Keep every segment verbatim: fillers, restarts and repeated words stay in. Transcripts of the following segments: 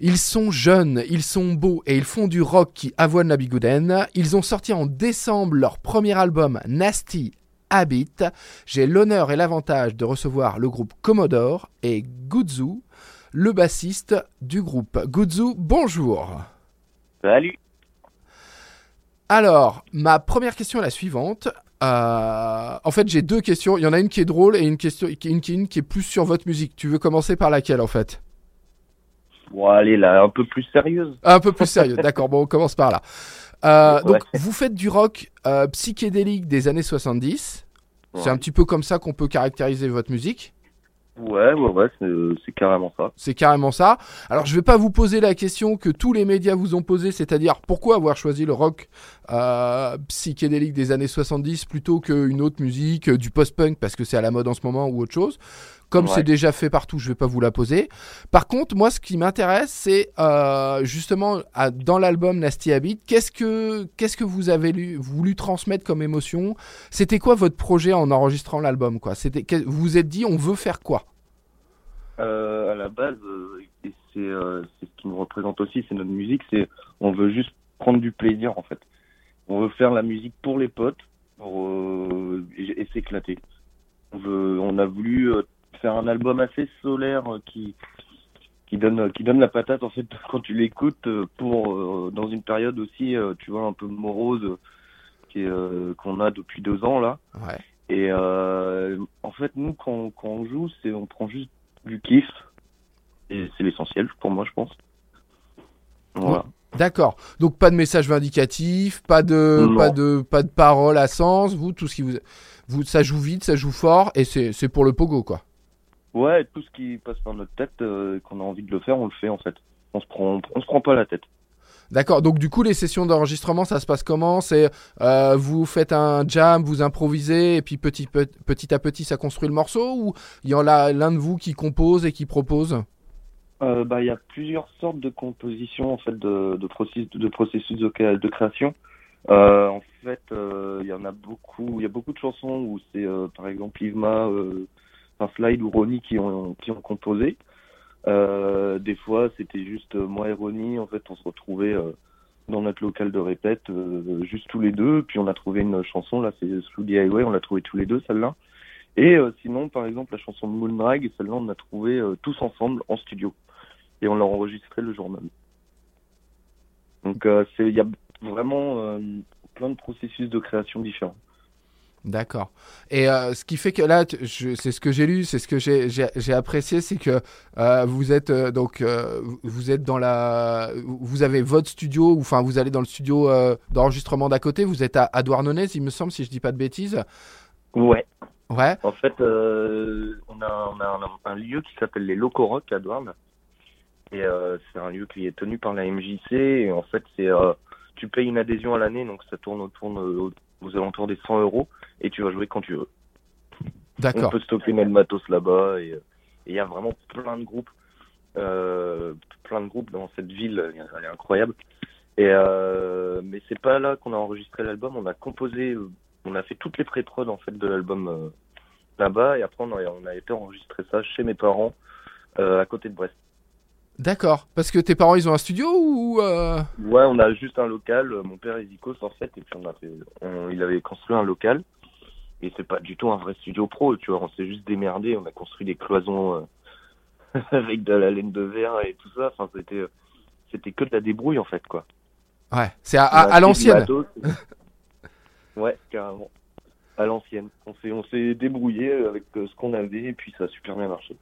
Ils sont jeunes, ils sont beaux et ils font du rock qui avoine la bigoudaine. Ils ont sorti en décembre leur premier album Nasty Habit. J'ai l'honneur et l'avantage de recevoir le groupe Commodore et Guzou, le bassiste du groupe. Guzou, bonjour. Salut. Alors, ma première question est la suivante. Euh, en fait, j'ai deux questions. Il y en a une qui est drôle et une, question, une, une qui est plus sur votre musique. Tu veux commencer par laquelle, en fait ? Bon, allez, là, un peu plus sérieuse. Un peu plus sérieuse, d'accord. Bon, on commence par là. Euh, ouais. Donc, vous faites du rock euh, psychédélique des années soixante-dix. Ouais. C'est un petit peu comme ça qu'on peut caractériser votre musique. Ouais, ouais, ouais, c'est, c'est carrément ça. C'est carrément ça. Alors, je ne vais pas vous poser la question que tous les médias vous ont posée, c'est-à-dire pourquoi avoir choisi le rock euh, psychédélique des années soixante-dix plutôt qu'une autre musique, du post-punk, parce que c'est à la mode en ce moment ou autre chose. Comme ouais. C'est déjà fait partout, je ne vais pas vous la poser. Par contre, moi, ce qui m'intéresse, c'est euh, justement à, dans l'album Nasty Habit, qu'est-ce que, qu'est-ce que vous avez lu, voulu transmettre comme émotion ? C'était quoi votre projet en enregistrant l'album, quoi ? C'était, vous vous êtes dit, on veut faire quoi ? euh, À la base, euh, et c'est, euh, c'est ce qui nous représente aussi, c'est notre musique. C'est, on veut juste prendre du plaisir, en fait. On veut faire la musique pour les potes pour, euh, et, et s'éclater. On, veut, on a voulu... Euh, faire un album assez solaire qui qui donne qui donne la patate en fait quand tu l'écoutes pour dans une période aussi tu vois un peu morose qui est, qu'on a depuis deux ans là ouais. Et euh, en fait nous quand quand on joue c'est on prend juste du kiff et c'est l'essentiel pour moi je pense voilà. Oui. D'accord. Donc pas de message vindicatif, pas de non. pas de pas de parole à sens, vous tout ce qui vous vous ça joue vite, ça joue fort et c'est c'est pour le pogo quoi. Ouais, tout ce qui passe par notre tête, euh, qu'on a envie de le faire, on le fait en fait. On se prend, on, on se prend pas la tête. D'accord. Donc du coup, les sessions d'enregistrement, ça se passe comment ? C'est euh, vous faites un jam, vous improvisez et puis petit, pe- petit à petit, ça construit le morceau ou il y en a l'un de vous qui compose et qui propose ? Euh, bah, il y a plusieurs sortes de compositions en fait de, de processus de processus de, de création. Euh, en fait, euh, il y en a beaucoup. Il y a beaucoup de chansons où c'est euh, par exemple Yvma. Euh, Enfin, Slide ou Ronnie qui ont, qui ont composé. Euh, des fois, c'était juste moi et Ronnie. En fait, on se retrouvait euh, dans notre local de répète, euh, juste tous les deux. Puis on a trouvé une chanson, là, c'est Soul D I Y, on l'a trouvée tous les deux, celle-là. Et euh, sinon, par exemple, la chanson de Moondrag, celle-là, on l'a trouvée euh, tous ensemble en studio. Et on l'a enregistrée le jour même. Donc, euh, c'est, il y a vraiment euh, plein de processus de création différents. D'accord. Et euh, ce qui fait que là, je, c'est ce que j'ai lu, c'est ce que j'ai, j'ai, j'ai apprécié, c'est que euh, vous êtes euh, donc euh, vous êtes dans la, vous avez votre studio, ou enfin vous allez dans le studio euh, d'enregistrement d'à côté. Vous êtes à, à Douarnenez, il me semble, si je dis pas de bêtises. Ouais. Ouais. En fait, euh, on a, on a un, un lieu qui s'appelle les Loco Rock à Douarnenez, et euh, c'est un lieu qui est tenu par la M J C. Et en fait, c'est euh, tu payes une adhésion à l'année, donc ça tourne autour de aux alentours des cent euros et tu vas jouer quand tu veux. D'accord. On peut stocker même le matos là-bas et il y a vraiment plein de groupes, euh, plein de groupes dans cette ville, elle est incroyable. Et euh, mais c'est pas là qu'on a enregistré l'album, on a composé, on a fait toutes les pré-prod en fait de l'album euh, là-bas et après on a, on a été enregistrer ça chez mes parents euh, à côté de Brest. D'accord, parce que tes parents ils ont un studio ou euh... Ouais, on a juste un local, mon père est zikos en fait, et puis on a fait, on, il avait construit un local, et c'est pas du tout un vrai studio pro, tu vois, on s'est juste démerdé, on a construit des cloisons euh, avec de la laine de verre et tout ça, enfin c'était, c'était que de la débrouille en fait quoi. Ouais, c'est à, à, à l'ancienne. Matos, ouais, carrément, à l'ancienne, on s'est, on s'est débrouillé avec ce qu'on avait, et puis ça a super bien marché.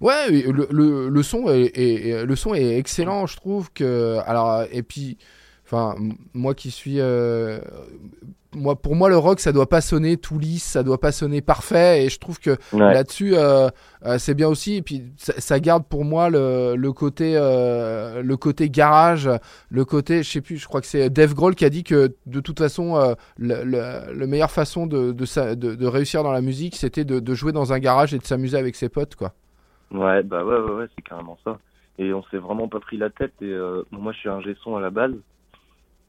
Ouais, le, le, le, son est, est, le son est excellent, je trouve que... Alors, et puis, enfin, moi qui suis... Euh, moi, pour moi, le rock, ça doit pas sonner tout lisse, ça doit pas sonner parfait, et je trouve que ouais. Là-dessus, euh, euh, c'est bien aussi, et puis ça, ça garde pour moi le, le, côté, euh, le côté garage, le côté, je sais plus, je crois que c'est Dave Grohl qui a dit que, de toute façon, euh, le, le, la meilleure façon de, de, de, de réussir dans la musique, c'était de, de jouer dans un garage et de s'amuser avec ses potes, quoi. Ouais, bah ouais, ouais, ouais, c'est carrément ça. Et on s'est vraiment pas pris la tête. Et euh, moi, je suis ingé son à la base,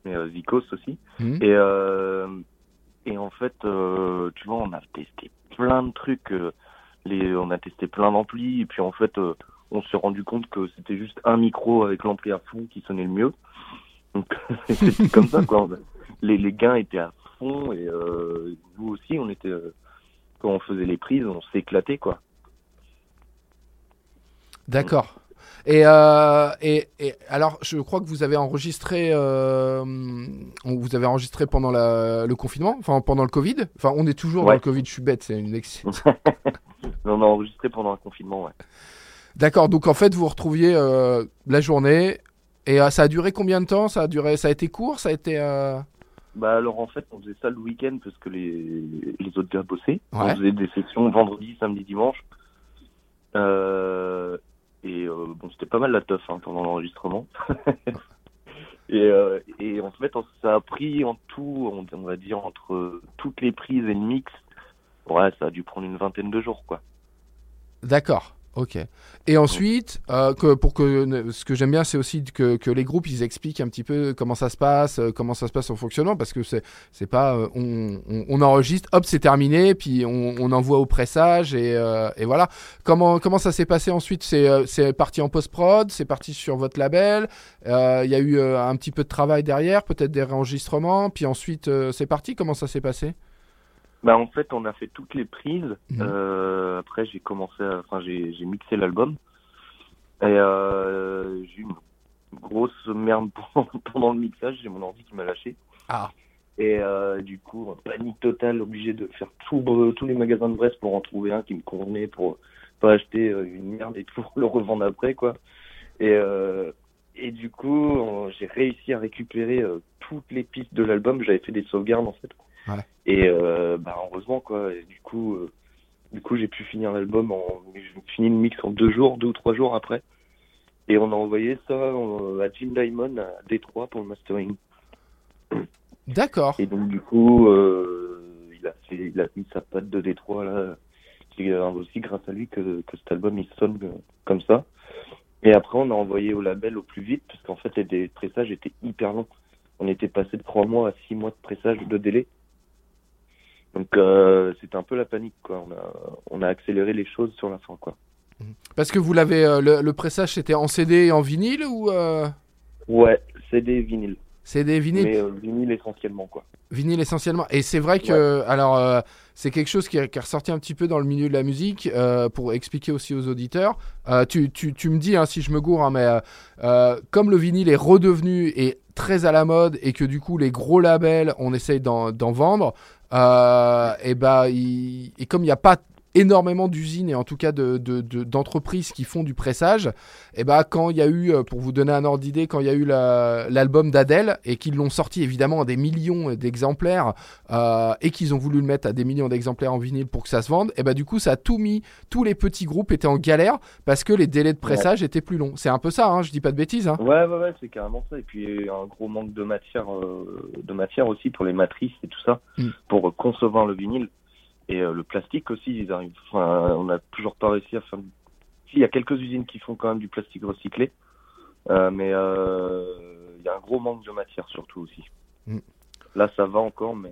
mais euh, Zikos aussi. Mmh. Et euh, et en fait, euh, tu vois, on a testé plein de trucs. Euh, les, on a testé plein d'amplis. Et puis en fait, euh, on s'est rendu compte que c'était juste un micro avec l'ampli à fond qui sonnait le mieux. Donc c'était comme ça, quoi. Les, les gains étaient à fond et euh, nous aussi, on était, euh, quand on faisait les prises, on s'éclatait, quoi. D'accord. Et, euh, et, et alors, je crois que vous avez enregistré, euh, vous avez enregistré pendant la, le confinement, enfin pendant le Covid. Enfin, on est toujours ouais. dans le Covid. Je suis bête, c'est une ex. On a enregistré pendant le confinement, ouais. D'accord. Donc en fait, vous retrouviez euh, la journée. Et euh, ça a duré combien de temps ? Ça a duré, ça a été court, ça a été. Euh... Bah alors en fait, on faisait ça le week-end parce que les les autres gars bossaient. Ouais. On faisait des sessions vendredi, samedi, dimanche. Euh... Et euh, bon, c'était pas mal la teuf hein, pendant l'enregistrement. et, euh, et en fait, ça a pris en tout, on, on va dire, entre toutes les prises et le mix, ouais, ça a dû prendre une vingtaine de jours, quoi. D'accord, ok. Et ensuite, euh, que, pour que, ce que j'aime bien, c'est aussi que, que les groupes, ils expliquent un petit peu comment ça se passe, comment ça se passe en fonctionnement, parce que c'est, c'est pas, euh, on, on, on enregistre, hop, c'est terminé, puis on, on envoie au pressage, et, euh, et voilà. Comment, comment ça s'est passé ensuite ? C'est, euh, c'est parti en post-prod, c'est parti sur votre label, euh, y a eu euh, un petit peu de travail derrière, peut-être des réenregistrements, puis ensuite, euh, c'est parti, comment ça s'est passé ? Bah en fait on a fait toutes les prises. Mmh. Euh, après j'ai commencé, à... enfin j'ai, j'ai mixé l'album et euh, j'ai eu une grosse merde pendant le mixage, j'ai mon ordi qui m'a lâché. Ah. Et euh, du coup panique totale, obligé de faire tout, tous les magasins de Brest pour en trouver un qui me convenait pour pas acheter une merde et tout le revendre après quoi. Et euh, et du coup j'ai réussi à récupérer toutes les pistes de l'album, j'avais fait des sauvegardes en fait. Ouais. Et euh, bah heureusement quoi. Et du coup, euh, du coup j'ai pu finir l'album, en... j'ai fini le mix en deux jours, deux ou trois jours après. Et on a envoyé ça on... à Jim Diamond à D trois pour le mastering. D'accord. Et donc du coup, euh, il a fait, il a mis sa patte de D trois là. C'est aussi grâce à lui que que cet album il sonne comme ça. Et après on a envoyé au label au plus vite parce qu'en fait les pressages étaient hyper longs. On était passé de trois mois à six mois de pressage de délai. Donc euh, c'était un peu la panique quoi. On a on a accéléré les choses sur la fin quoi. Parce que vous l'avez euh, le, le pressage c'était en C D et en vinyle ou euh... Ouais, C D et vinyle. C D et vinyle. Mais euh, vinyle essentiellement quoi. Vinyle essentiellement. Et c'est vrai que ouais. alors euh, c'est quelque chose qui est ressorti un petit peu dans le milieu de la musique euh, pour expliquer aussi aux auditeurs. Euh, tu tu tu me dis hein, si je me gourre hein, mais euh, euh, comme le vinyle est redevenu et très à la mode et que du coup les gros labels on essaye d'en, d'en vendre. Euh, et, bah, il, et comme il n'y a pas énormément d'usines et en tout cas de, de, de, d'entreprises qui font du pressage, et bah, quand il y a eu, pour vous donner un ordre d'idée, quand il y a eu la, l'album d'Adèle et qu'ils l'ont sorti évidemment à des millions d'exemplaires euh, et qu'ils ont voulu le mettre à des millions d'exemplaires en vinyle pour que ça se vende, et bah, du coup ça a tout mis, tous les petits groupes étaient en galère parce que les délais de pressage ouais. étaient plus longs. C'est un peu ça, hein, je dis pas de bêtises. Hein. Ouais, ouais, ouais, c'est carrément ça. Et puis il y a un gros manque de matière, euh, de matière aussi pour les matrices et tout ça, mm. pour concevoir le vinyle. Et euh, le plastique aussi, ils arrivent. Enfin, on n'a toujours pas réussi à faire. Il y a quelques usines qui font quand même du plastique recyclé, euh, mais il euh, y a un gros manque de matière surtout aussi. Mm. Là, ça va encore, mais.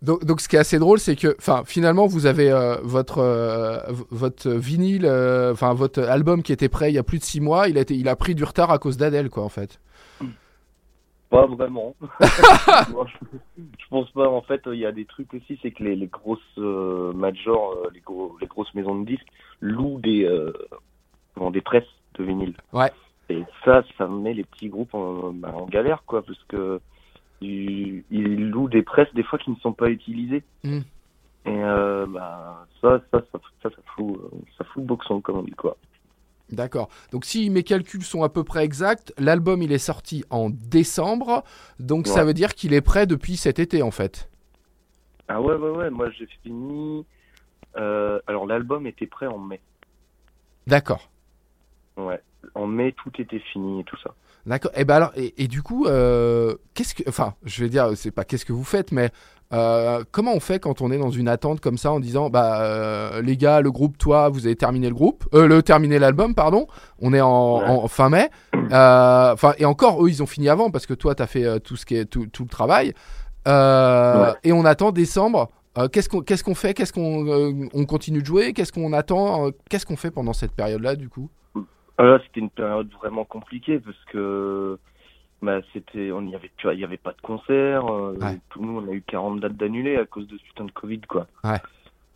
Donc, donc, ce qui est assez drôle, c'est que, enfin, finalement, vous avez euh, votre euh, votre vinyle, enfin, euh, votre album qui était prêt il y a plus de six mois, il a été, il a pris du retard à cause d'Adèle, quoi, en fait. Mm. Pas vraiment. Je pense pas. En fait, il y a des trucs aussi, c'est que les, les grosses euh, majors, euh, les, gros, les grosses maisons de disques louent des, euh, bon, des presses de vinyle. Ouais. Et ça, ça met les petits groupes en, bah, en galère, quoi, parce que ils, ils louent des presses des fois qui ne sont pas utilisées. Mm. Et euh, bah, ça, ça, ça, ça, ça fout, ça fout le boxon, comme on dit, quoi. D'accord. Donc si mes calculs sont à peu près exacts, l'album il est sorti en décembre, donc ouais. ça veut dire qu'il est prêt depuis cet été en fait. Ah ouais ouais ouais, moi j'ai fini. Euh, alors l'album était prêt en mai. D'accord. Ouais, en mai tout était fini et tout ça. D'accord. Et ben alors et, et du coup, euh, qu'est-ce que, enfin, je vais dire, c'est pas qu'est-ce que vous faites, mais euh, comment on fait quand on est dans une attente comme ça en disant, bah euh, les gars, le groupe, toi, vous avez terminé le groupe, euh, le terminé l'album, pardon. On est en, ouais. en fin mai. Enfin euh, et encore, eux, ils ont fini avant parce que toi, t'as fait euh, tout ce qui est tout, tout le travail. Euh, ouais. Et on attend décembre. Euh, qu'est-ce qu'on qu'est-ce qu'on fait qu'est-ce qu'on euh, on continue de jouer, qu'est-ce qu'on attend, euh, qu'est-ce qu'on fait pendant cette période-là du coup? Alors là, c'était une période vraiment compliquée parce que bah c'était on n'y avait plus il y avait pas de concert, euh, ouais. Nous on a eu quarante dates d'annulées à cause de ce putain de Covid quoi. Ouais.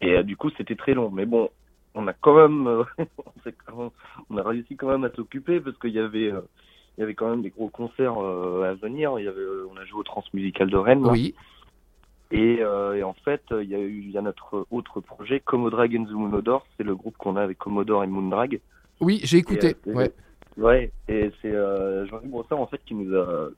Et euh, du coup, c'était très long, mais bon, on a quand même euh, on, on a réussi quand même à s'occuper parce qu'il y avait euh, il y avait quand même des gros concerts euh, à venir, il y avait on a joué au Transmusicales de Rennes. Oui. Là. Et, euh, et en fait, il y a eu il y a notre autre projet, Commodore and the Moonodore, c'est le groupe qu'on a avec Commodore et Moondrag. Oui, j'ai écouté. Et, euh, ouais. Ouais. Et c'est euh, Jean-Luc Brossard en fait qui nous a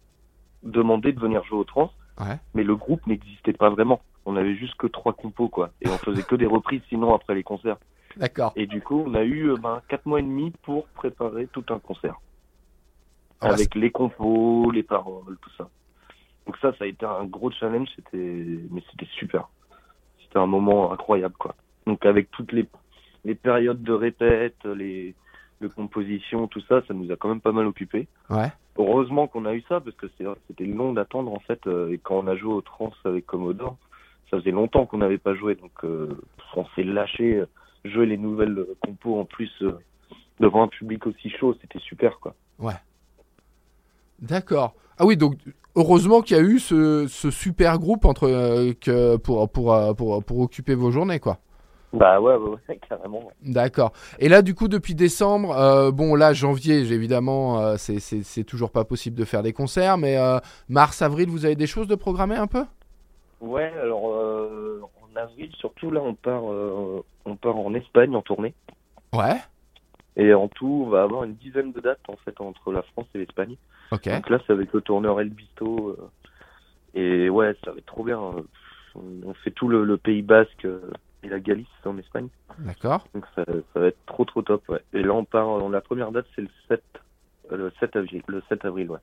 demandé de venir jouer au trans. Ouais. Mais le groupe n'existait pas vraiment. On avait juste que trois compos quoi, et on faisait que des reprises sinon après les concerts. D'accord. Et du coup, on a eu ben quatre mois et demi pour préparer tout un concert, ah, avec c'est... les compos, les paroles, tout ça. Donc ça, ça a été un gros challenge, c'était... mais c'était super. C'était un moment incroyable, quoi. Donc avec toutes les, les périodes de répète, les... de composition, tout ça, ça nous a quand même pas mal occupé. Ouais. Heureusement qu'on a eu ça, parce que c'est... c'était long d'attendre, en fait. Et quand on a joué au trans avec Commodore, ça faisait longtemps qu'on n'avait pas joué. Donc euh, on s'est lâché, jouer les nouvelles compos, en plus, euh, devant un public aussi chaud, c'était super, quoi. Ouais. D'accord. Ah oui, donc... Heureusement qu'il y a eu ce, ce super groupe entre euh, que pour, pour, pour, pour, pour occuper vos journées, quoi. Bah ouais, ouais, ouais carrément. Ouais. D'accord. Et là, du coup, depuis décembre, euh, bon, là, janvier, évidemment, euh, c'est, c'est, c'est toujours pas possible de faire des concerts, mais euh, mars, avril, vous avez des choses de programmer un peu ? Ouais, alors, euh, en avril, surtout, là, on part, euh, on part en Espagne en tournée. Ouais. Et en tout, on va avoir une dizaine de dates, en fait, entre la France et l'Espagne. Okay. Donc là, c'est avec le tourneur Elbito. Euh, et ouais, ça va être trop bien. Hein. On, on fait tout le, le Pays Basque euh, et la Galice en Espagne. D'accord. Donc ça, ça va être trop, trop top, ouais. Et là, on part... Euh, la première date, c'est le sept, euh, le sept avril. Le sept avril, ouais.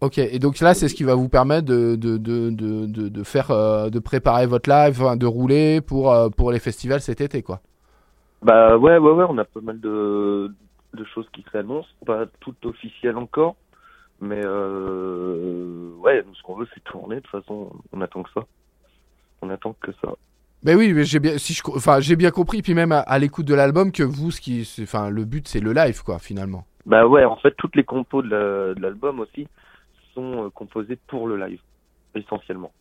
Ok, et donc là, c'est ce qui va vous permettre de, de, de, de, de, de faire... Euh, de préparer votre live, de rouler pour, euh, pour les festivals cet été, quoi. Bah ouais, ouais, ouais. On a pas mal de, de choses qui s'annoncent. Pas toutes officielles encore. Mais euh, ouais, ce qu'on veut, c'est tourner. De toute façon, on attend que ça. On attend que ça. Mais oui, mais j'ai bien, si je, enfin, j'ai bien compris. Puis même à, à l'écoute de l'album, que vous, ce qui, c'est, enfin, le but, c'est le live, quoi, finalement. Bah ouais, en fait, toutes les compos de, la, de l'album aussi sont euh, composées pour le live, essentiellement.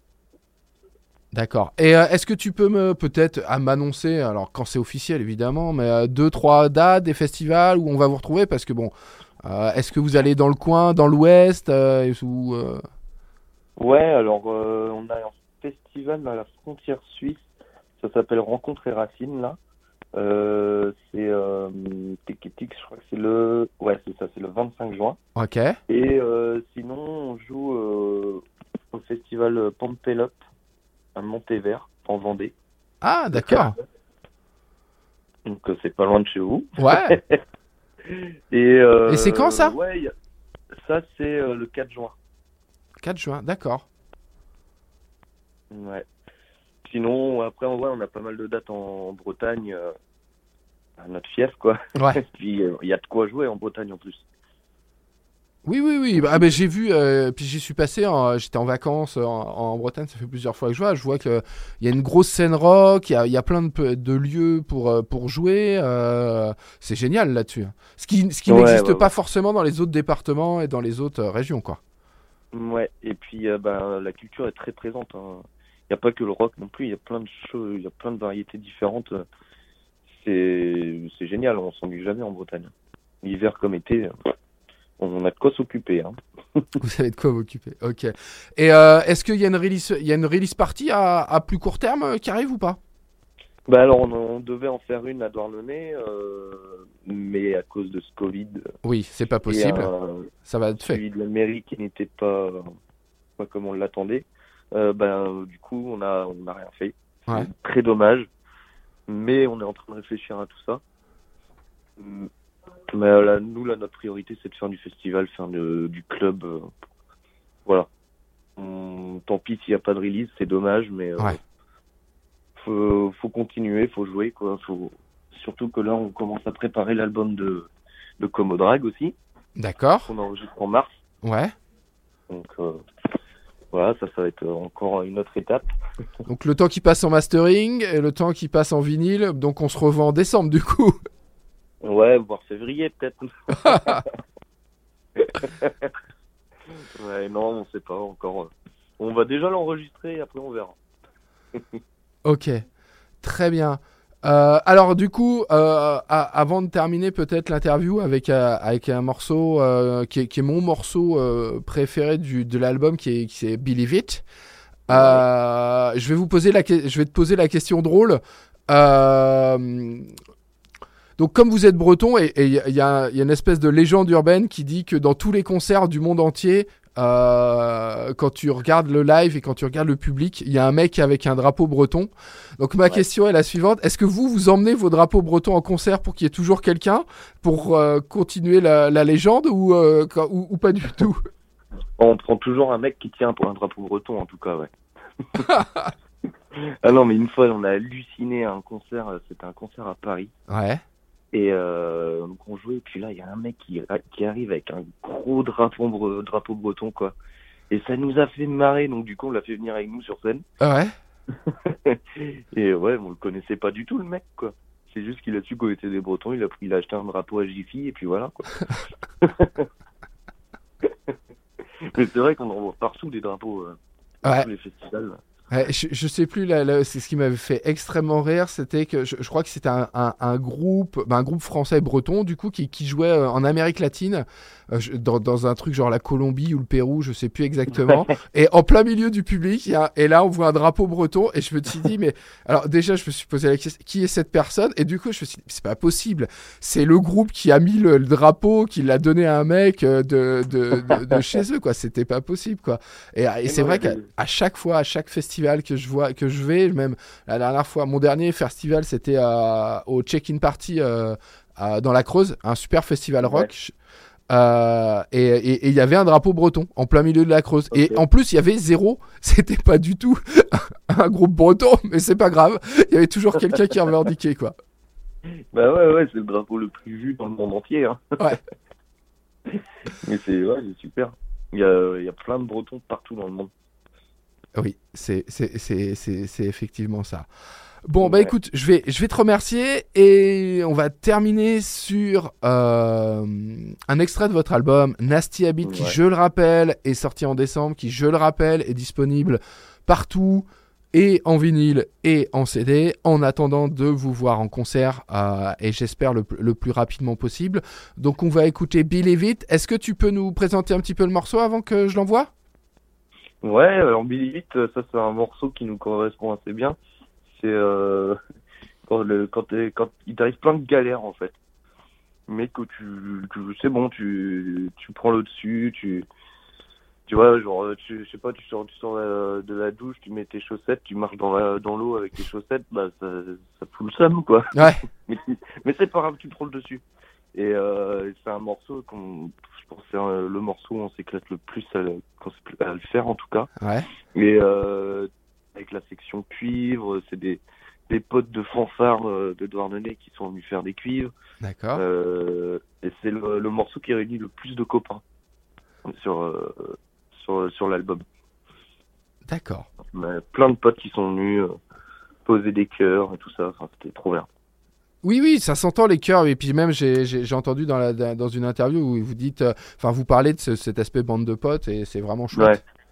D'accord. Et euh, est-ce que tu peux me peut-être à m'annoncer, alors quand c'est officiel évidemment, mais euh, deux, trois dates, des festivals où on va vous retrouver, parce que bon, euh, est-ce que vous allez dans le coin, dans l'Ouest, euh, ou euh... Ouais, alors euh, on a un festival à la frontière suisse, ça s'appelle Rencontre et Racine là. Euh, c'est euh, tic-tic, je crois que c'est le, ouais c'est ça, c'est le vingt-cinq juin. Ok. Et euh, sinon on joue euh, au festival Pompelope. Un Montévert en Vendée. Ah, d'accord. Donc c'est pas loin de chez vous. Ouais. Et, euh, et c'est quand ça ? Ouais, ça c'est euh, le quatre juin. quatre juin, d'accord. Ouais. Sinon, après, on voit, on a pas mal de dates en Bretagne, euh, à notre fief, quoi. Ouais. Puis il euh, y a de quoi jouer en Bretagne en plus. Oui, oui, oui. Ah, ben, j'ai vu, euh, puis j'y suis passé, en, j'étais en vacances en, en Bretagne, ça fait plusieurs fois que je vois. Je vois qu'il euh, y a une grosse scène rock, il y a, y a plein de, de lieux pour, pour jouer. Euh, c'est génial là-dessus. Ce qui, ce qui ouais, n'existe ouais, pas ouais. forcément dans les autres départements et dans les autres euh, régions, quoi. Ouais, et puis euh, bah, la culture est très présente. Il hein. n'y a pas que le rock non plus, il y a plein de choses, il y a plein de variétés différentes. C'est, c'est génial, on ne s'ennuie jamais en Bretagne. Hiver comme été. Euh... On a de quoi s'occuper. Hein. Vous savez de quoi m'occuper. Ok. Et euh, est-ce qu'il y a une release, il y a une release party à, à plus court terme euh, qui arrive ou pas ? Bah alors on, on devait en faire une à Douarnenez, euh, mais à cause de ce Covid. Oui, c'est pas possible. Et, euh, ça va être fait. Celui de la mairie qui n'était pas, pas comme on l'attendait. Euh, bah, du coup, on a on a rien fait. Ouais. C'est très dommage. Mais on est en train de réfléchir à tout ça. Hum. Mais là, nous, là, notre priorité, c'est de faire du festival, faire de, du club. Euh, voilà. On, tant pis s'il n'y a pas de release, c'est dommage, mais euh, ouais. faut, faut continuer, faut jouer, quoi. Faut... Surtout que là, on commence à préparer l'album de, de Comodrag aussi. D'accord. On enregistre en mars. Ouais. Donc, euh, Voilà, ça, ça va être encore une autre étape. Donc le temps qui passe en mastering et le temps qui passe en vinyle, donc on se revend en décembre du coup. Ouais, voire février peut-être. Ouais, non, on sait pas encore. On va déjà l'enregistrer et après on verra. Ok, très bien. Euh, alors du coup, euh, avant de terminer peut-être l'interview avec euh, avec un morceau euh, qui, est, qui est mon morceau euh, préféré du de l'album, qui est, qui est Believe It. Euh, ouais. Je vais vous poser la je vais te poser la question drôle. Euh, donc comme vous êtes breton, et il y a, y a une espèce de légende urbaine qui dit que dans tous les concerts du monde entier, Euh, quand tu regardes le live et quand tu regardes le public, il y a un mec avec un drapeau breton. Donc ma ouais. question est la suivante: est-ce que vous vous emmenez vos drapeaux bretons en concert pour qu'il y ait toujours quelqu'un pour euh, continuer la, la légende, ou, euh, quand, ou, ou pas du tout? On prend toujours un mec qui tient pour un drapeau breton, en tout cas, ouais. Ah non, mais une fois on a halluciné à un concert, c'était un concert à Paris. Ouais. Et euh, donc on jouait, et puis là, il y a un mec qui, qui arrive avec un gros drapeau, drapeau breton, quoi. Et ça nous a fait marrer, donc du coup, on l'a fait venir avec nous sur scène. Ah ouais. Et ouais, on le connaissait pas du tout, le mec, quoi. C'est juste qu'il a su qu'on était des Bretons, il a, il a acheté un drapeau à Jiffy, et puis voilà, quoi. Mais c'est vrai qu'on en voit partout des drapeaux, euh, ouais. Tous les festivals, là. Ouais, je, je sais plus, là, là, c'est ce qui m'avait fait extrêmement rire, c'était que je, je crois que c'était un, un, un groupe, ben un groupe français breton du coup qui, qui jouait en Amérique latine, euh, dans, dans un truc genre la Colombie ou le Pérou, je sais plus exactement. Et en plein milieu du public, y a, et là on voit un drapeau breton, et je me suis dit, mais alors déjà je me suis posé la question, qui est cette personne? Et du coup je me suis dit, c'est pas possible, c'est le groupe qui a mis le, le drapeau, qui l'a donné à un mec de, de, de, de chez eux, quoi. C'était pas possible, quoi. Et, et c'est vrai qu'à à chaque fois, à chaque festival que je vois, que je vais, même la dernière fois, mon dernier festival, c'était euh, au Check-in Party euh, euh, dans la Creuse, un super festival rock, ouais. euh, et il y avait un drapeau breton en plein milieu de la Creuse, okay. Et en plus il y avait zéro, c'était pas du tout un groupe breton, mais c'est pas grave, il y avait toujours quelqu'un qui revendiquait, quoi. Bah ouais, ouais, c'est le drapeau le plus vu dans le monde entier, hein. Ouais. Mais c'est, ouais, c'est super, il y a, y a plein de Bretons partout dans le monde. Oui, c'est, c'est, c'est, c'est, c'est effectivement ça. Bon, ouais. Bah écoute, je vais, je vais te remercier, et on va terminer sur euh, un extrait de votre album, Nasty Habit, ouais. Qui, je le rappelle, est sorti en décembre, qui, je le rappelle, est disponible partout, et en vinyle et en C D, en attendant de vous voir en concert, euh, et j'espère le, le plus rapidement possible. Donc on va écouter Believe It. Est-ce que tu peux nous présenter un petit peu le morceau avant que je l'envoie ? Ouais, alors Believe It, ça c'est un morceau qui nous correspond assez bien. C'est euh, quand, le, quand, quand il t'arrive plein de galères, en fait. Mais que tu, que, c'est bon, tu, tu prends le dessus, tu, tu vois, genre, tu, je sais pas, tu sors, tu sors de la douche, tu mets tes chaussettes, tu marches dans la, dans l'eau avec tes chaussettes, bah ça, ça fout le seum, quoi. Ouais. Mais, mais c'est pas grave, tu prends le dessus. Et euh, c'est un morceau qu'on, je pense, c'est un, le morceau où on s'éclate le plus à, à le faire, en tout cas. Ouais. Et euh, avec la section cuivre, c'est des des potes de fanfare euh, de Douarnenez qui sont venus faire des cuivres. D'accord. Euh, et c'est le, le morceau qui réunit le plus de copains sur euh, sur sur l'album. D'accord. Mais plein de potes qui sont venus euh, poser des chœurs et tout ça. Enfin, c'était trop bien. Oui, oui, ça s'entend, les chœurs. Et puis même, j'ai, j'ai, j'ai entendu dans, la, dans une interview où vous dites, enfin, euh, vous parlez de ce, cet aspect bande de potes, et c'est vraiment chouette. Ouais.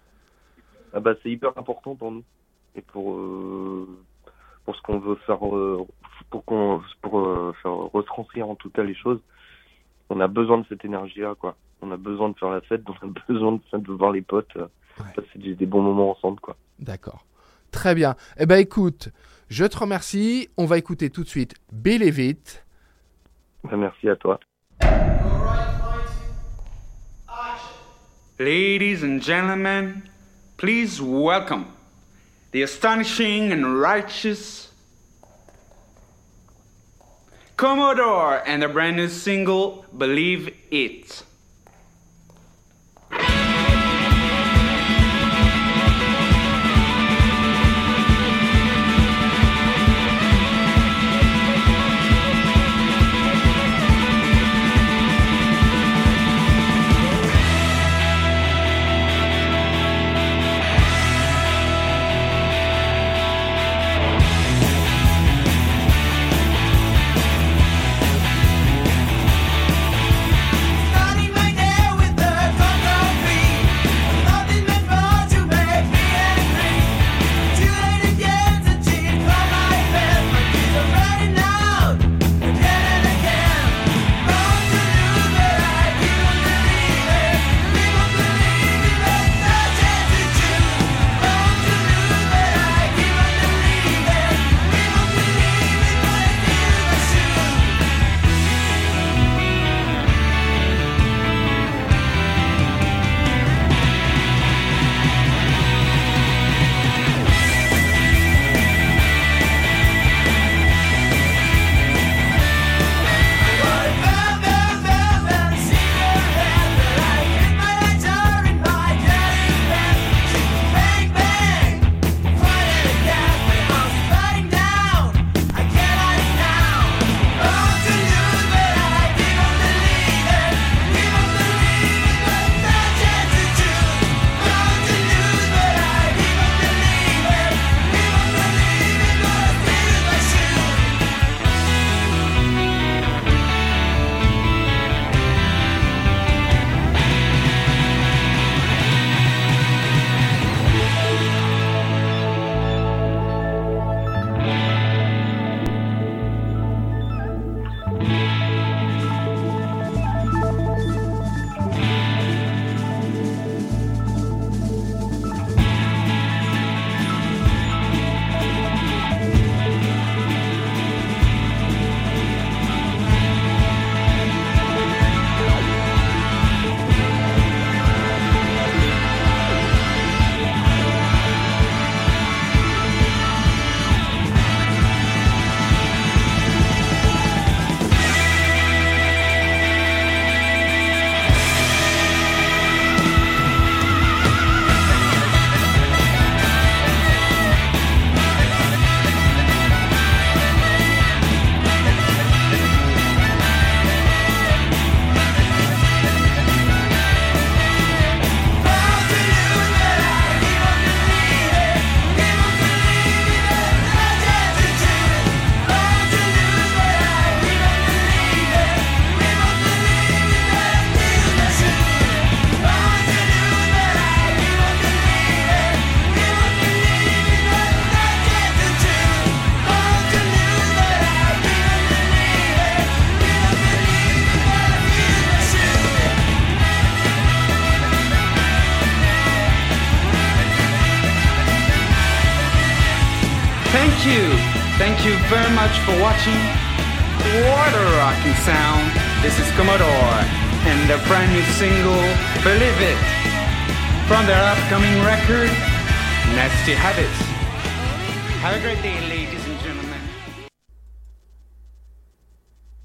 Ah bah, c'est hyper important pour nous, et pour euh, pour ce qu'on veut faire, euh, pour qu'on pour euh, faire retranscrire en tout cas les choses. On a besoin de cette énergie-là, quoi. On a besoin de faire la fête, on a besoin de, de voir les potes, euh, ouais. Passer des, des bons moments ensemble, quoi. D'accord. Très bien. Eh ben, écoute, je te remercie. On va écouter tout de suite Believe It. Merci à toi. Ladies and gentlemen, please welcome the astonishing and righteous Commodore and the brand new single Believe It. you. Thank you very much for watching Water Rocking Sound. This is Commodore and their brand new single, Believe It, from their upcoming record, Nasty Habit. Have a great day, ladies and gentlemen.